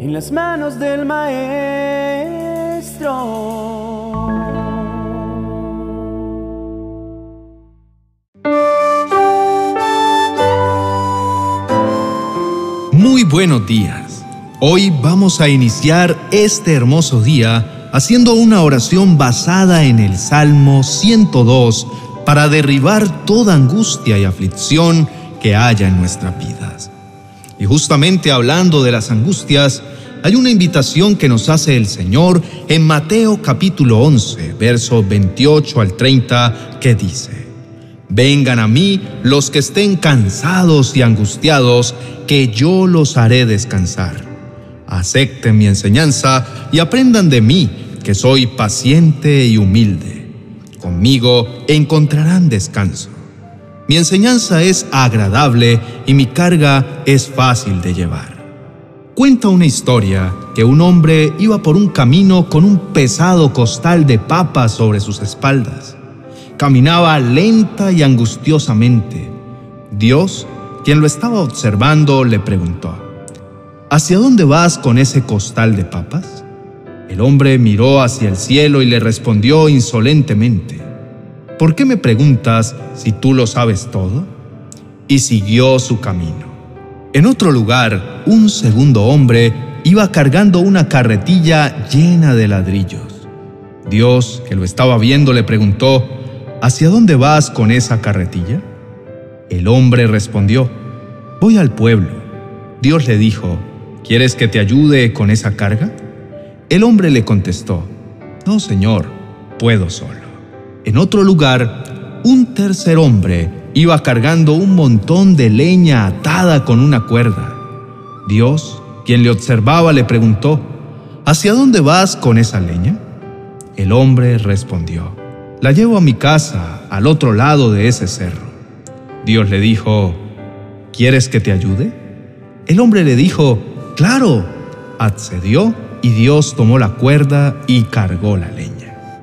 en las manos del Maestro. Muy buenos días. Hoy vamos a iniciar este hermoso día haciendo una oración basada en el Salmo 102 para derribar toda angustia y aflicción que haya en nuestras vidas. Y justamente hablando de las angustias, hay una invitación que nos hace el Señor en Mateo capítulo 11, versos 28 al 30, que dice: «Vengan a mí los que estén cansados y angustiados, que yo los haré descansar. Acepten mi enseñanza y aprendan de mí, que soy paciente y humilde. Conmigo encontrarán descanso. Mi enseñanza es agradable y mi carga es fácil de llevar». Cuenta una historia que un hombre iba por un camino con un pesado costal de papas sobre sus espaldas. Caminaba lenta y angustiosamente. Dios, quien lo estaba observando, le preguntó: «¿Hacia dónde vas con ese costal de papas?». El hombre miró hacia el cielo y le respondió insolentemente: «¿Por qué me preguntas si tú lo sabes todo?». Y siguió su camino. En otro lugar, un segundo hombre iba cargando una carretilla llena de ladrillos. Dios, que lo estaba viendo, le preguntó: «¿Hacia dónde vas con esa carretilla?». El hombre respondió: «Voy al pueblo». Dios le dijo: «¿Quieres que te ayude con esa carga?». El hombre le contestó: «No, Señor, puedo solo». En otro lugar, un tercer hombre iba cargando un montón de leña atada con una cuerda. Dios, quien le observaba, le preguntó: «¿Hacia dónde vas con esa leña?». El hombre respondió: «La llevo a mi casa, al otro lado de ese cerro». Dios le dijo: «¿Quieres que te ayude?». El hombre le dijo: «Claro». Accedió y Dios tomó la cuerda y cargó la leña.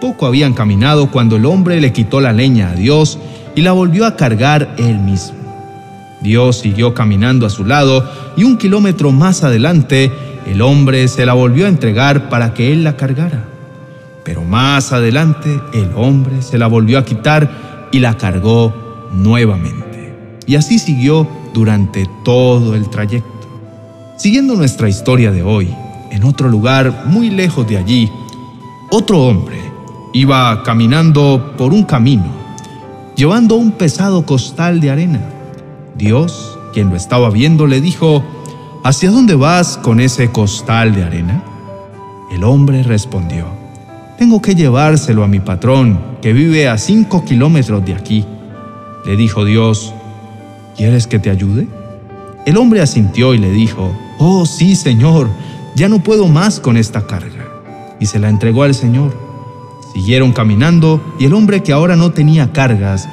Poco habían caminado cuando el hombre le quitó la leña a Dios y la volvió a cargar él mismo. Dios siguió caminando a su lado y un kilómetro más adelante el hombre se la volvió a entregar para que él la cargara. Pero más adelante el hombre se la volvió a quitar y la cargó nuevamente. Y así siguió durante todo el trayecto. Siguiendo nuestra historia de hoy, en otro lugar muy lejos de allí, otro hombre iba caminando por un camino, llevando un pesado costal de arena. Dios, quien lo estaba viendo, le dijo: «¿Hacia dónde vas con ese costal de arena?». El hombre respondió: «Tengo que llevárselo a mi patrón, que vive a 5 kilómetros de aquí». Le dijo Dios: «¿Quieres que te ayude?». El hombre asintió y le dijo: «Oh, sí, Señor, ya no puedo más con esta carga». Y se la entregó al Señor. Siguieron caminando y el hombre, que ahora no tenía cargas,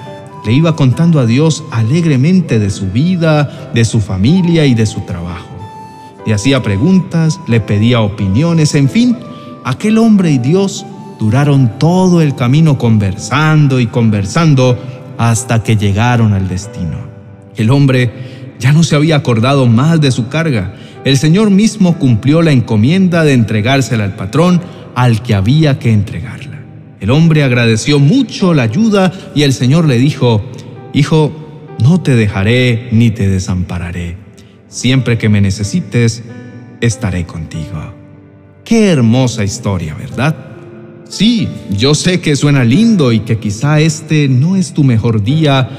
le iba contando a Dios alegremente de su vida, de su familia y de su trabajo. Le hacía preguntas, le pedía opiniones, en fin, aquel hombre y Dios duraron todo el camino conversando y conversando hasta que llegaron al destino. El hombre ya no se había acordado más de su carga. El Señor mismo cumplió la encomienda de entregársela al patrón al que había que entregarla. El hombre agradeció mucho la ayuda y el Señor le dijo: «Hijo, no te dejaré ni te desampararé. Siempre que me necesites, estaré contigo». Qué hermosa historia, ¿verdad? Sí, yo sé que suena lindo y que quizá este no es tu mejor día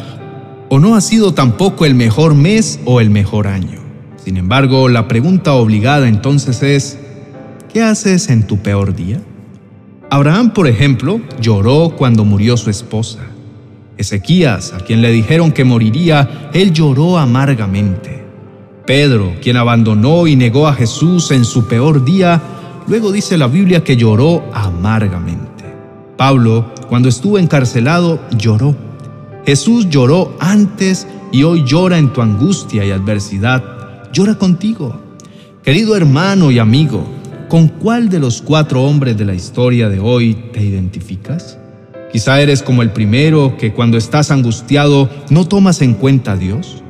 o no ha sido tampoco el mejor mes o el mejor año. Sin embargo, la pregunta obligada entonces es: ¿qué haces en tu peor día? Abraham, por ejemplo, lloró cuando murió su esposa. Ezequías, a quien le dijeron que moriría, él lloró amargamente. Pedro, quien abandonó y negó a Jesús en su peor día, luego dice la Biblia que lloró amargamente. Pablo, cuando estuvo encarcelado, lloró. Jesús lloró antes y hoy llora en tu angustia y adversidad. Llora contigo. Querido hermano y amigo, ¿con cuál de los 4 hombres de la historia de hoy te identificas? Quizá eres como el primero, que cuando estás angustiado no tomas en cuenta a Dios.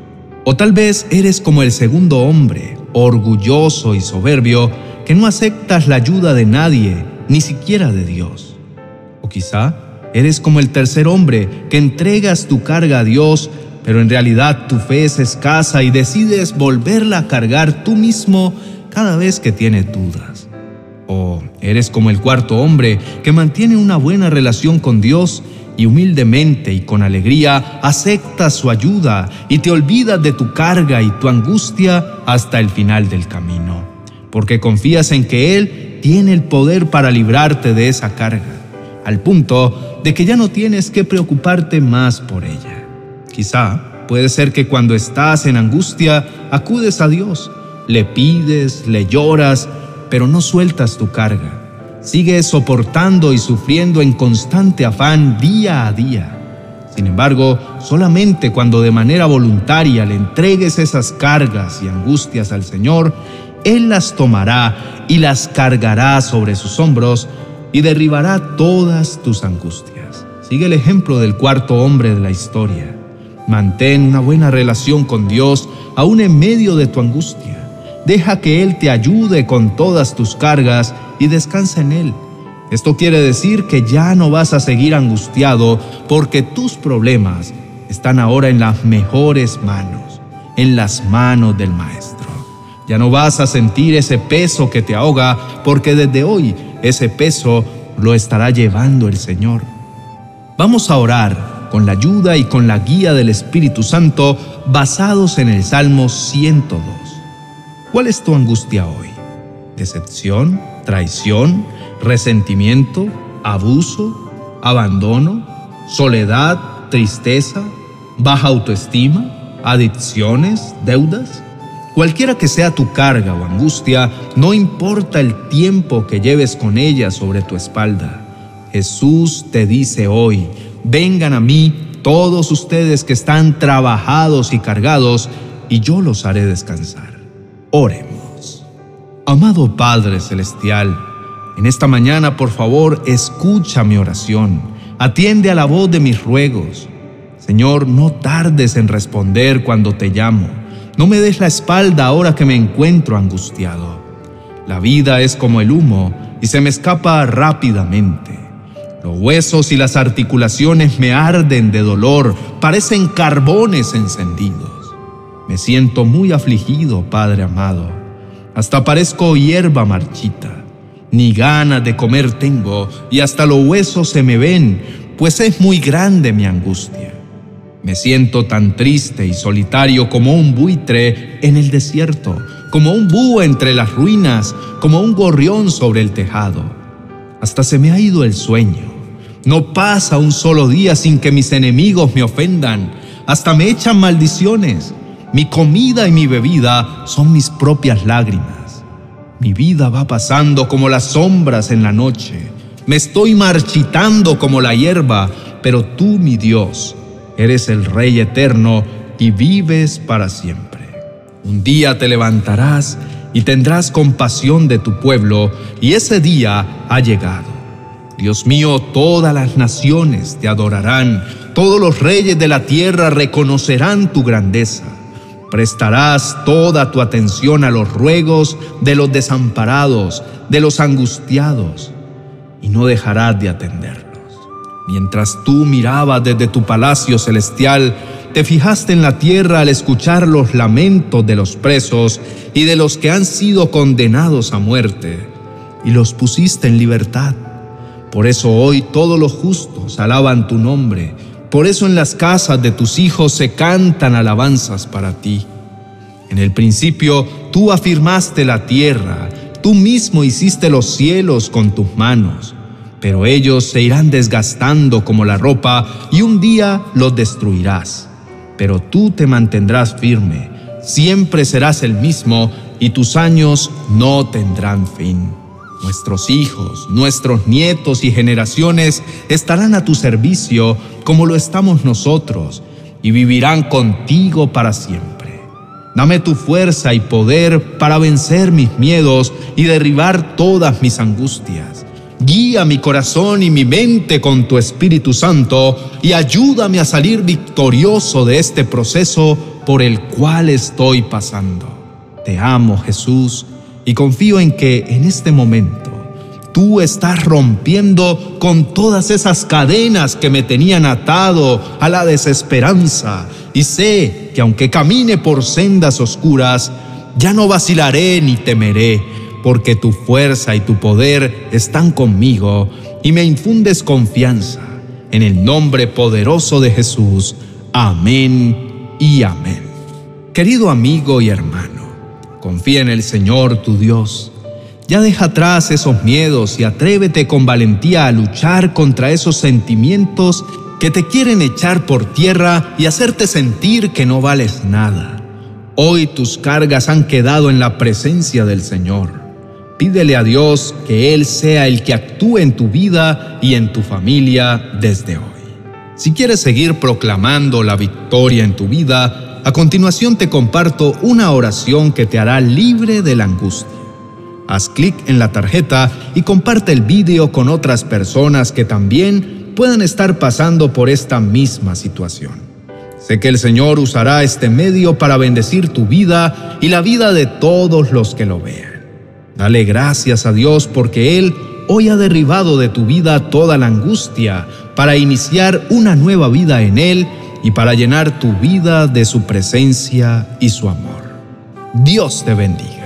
O tal vez eres como el segundo hombre, orgulloso y soberbio, que no aceptas la ayuda de nadie, ni siquiera de Dios. O quizá eres como el tercer hombre, que entregas tu carga a Dios, pero en realidad tu fe es escasa y decides volverla a cargar tú mismo cada vez que tienes dudas. O eres como el cuarto hombre, que mantiene una buena relación con Dios y humildemente y con alegría aceptas su ayuda y te olvidas de tu carga y tu angustia hasta el final del camino, porque confías en que Él tiene el poder para librarte de esa carga, al punto de que ya no tienes que preocuparte más por ella. Quizá puede ser que cuando estás en angustia acudes a Dios, le pides, le lloras, pero no sueltas tu carga. Sigues soportando y sufriendo en constante afán día a día. Sin embargo, solamente cuando de manera voluntaria le entregues esas cargas y angustias al Señor, Él las tomará y las cargará sobre sus hombros y derribará todas tus angustias. Sigue el ejemplo del cuarto hombre de la historia. Mantén una buena relación con Dios aún en medio de tu angustia. Deja que Él te ayude con todas tus cargas y descansa en Él. Esto quiere decir que ya no vas a seguir angustiado porque tus problemas están ahora en las mejores manos, en las manos del Maestro. Ya no vas a sentir ese peso que te ahoga porque desde hoy ese peso lo estará llevando el Señor. Vamos a orar con la ayuda y con la guía del Espíritu Santo basados en el Salmo 102. ¿Cuál es tu angustia hoy? ¿Decepción? ¿Traición? ¿Resentimiento? ¿Abuso? ¿Abandono? ¿Soledad? ¿Tristeza? ¿Baja autoestima? ¿Adicciones? ¿Deudas? Cualquiera que sea tu carga o angustia, no importa el tiempo que lleves con ella sobre tu espalda. Jesús te dice hoy: vengan a mí todos ustedes que están trabajados y cargados, y yo los haré descansar. Oremos. Amado Padre Celestial, en esta mañana, por favor, escucha mi oración. Atiende a la voz de mis ruegos. Señor, no tardes en responder cuando te llamo. No me des la espalda ahora que me encuentro angustiado. La vida es como el humo y se me escapa rápidamente. Los huesos y las articulaciones me arden de dolor, parecen carbones encendidos. Me siento muy afligido, Padre amado. Hasta parezco hierba marchita. Ni ganas de comer tengo, y hasta los huesos se me ven, pues es muy grande mi angustia. Me siento tan triste y solitario como un buitre en el desierto, como un búho entre las ruinas, como un gorrión sobre el tejado. Hasta se me ha ido el sueño. No pasa un solo día sin que mis enemigos me ofendan. Hasta me echan maldiciones. Mi comida y mi bebida son mis propias lágrimas. Mi vida va pasando como las sombras en la noche. Me estoy marchitando como la hierba, pero tú, mi Dios, eres el Rey eterno y vives para siempre. Un día te levantarás y tendrás compasión de tu pueblo, y ese día ha llegado. Dios mío, todas las naciones te adorarán, todos los reyes de la tierra reconocerán tu grandeza. Prestarás toda tu atención a los ruegos de los desamparados, de los angustiados, y no dejarás de atenderlos. Mientras tú mirabas desde tu palacio celestial, te fijaste en la tierra al escuchar los lamentos de los presos y de los que han sido condenados a muerte, y los pusiste en libertad. Por eso hoy todos los justos alaban tu nombre. Por eso en las casas de tus hijos se cantan alabanzas para ti. En el principio tú afirmaste la tierra, tú mismo hiciste los cielos con tus manos, pero ellos se irán desgastando como la ropa y un día los destruirás. Pero tú te mantendrás firme, siempre serás el mismo y tus años no tendrán fin. Nuestros hijos, nuestros nietos y generaciones estarán a tu servicio como lo estamos nosotros y vivirán contigo para siempre. Dame tu fuerza y poder para vencer mis miedos y derribar todas mis angustias. Guía mi corazón y mi mente con tu Espíritu Santo y ayúdame a salir victorioso de este proceso por el cual estoy pasando. Te amo, Jesús, y confío en que en este momento tú estás rompiendo con todas esas cadenas que me tenían atado a la desesperanza. Y sé que aunque camine por sendas oscuras, ya no vacilaré ni temeré, porque tu fuerza y tu poder están conmigo y me infundes confianza. En el nombre poderoso de Jesús. Amén y amén. Querido amigo y hermano, confía en el Señor tu Dios. Ya deja atrás esos miedos y atrévete con valentía a luchar contra esos sentimientos que te quieren echar por tierra y hacerte sentir que no vales nada. Hoy tus cargas han quedado en la presencia del Señor. Pídele a Dios que Él sea el que actúe en tu vida y en tu familia desde hoy. Si quieres seguir proclamando la victoria en tu vida, a continuación te comparto una oración que te hará libre de la angustia. Haz clic en la tarjeta y comparte el video con otras personas que también puedan estar pasando por esta misma situación. Sé que el Señor usará este medio para bendecir tu vida y la vida de todos los que lo vean. Dale gracias a Dios porque Él hoy ha derribado de tu vida toda la angustia para iniciar una nueva vida en Él y para llenar tu vida de su presencia y su amor. Dios te bendiga.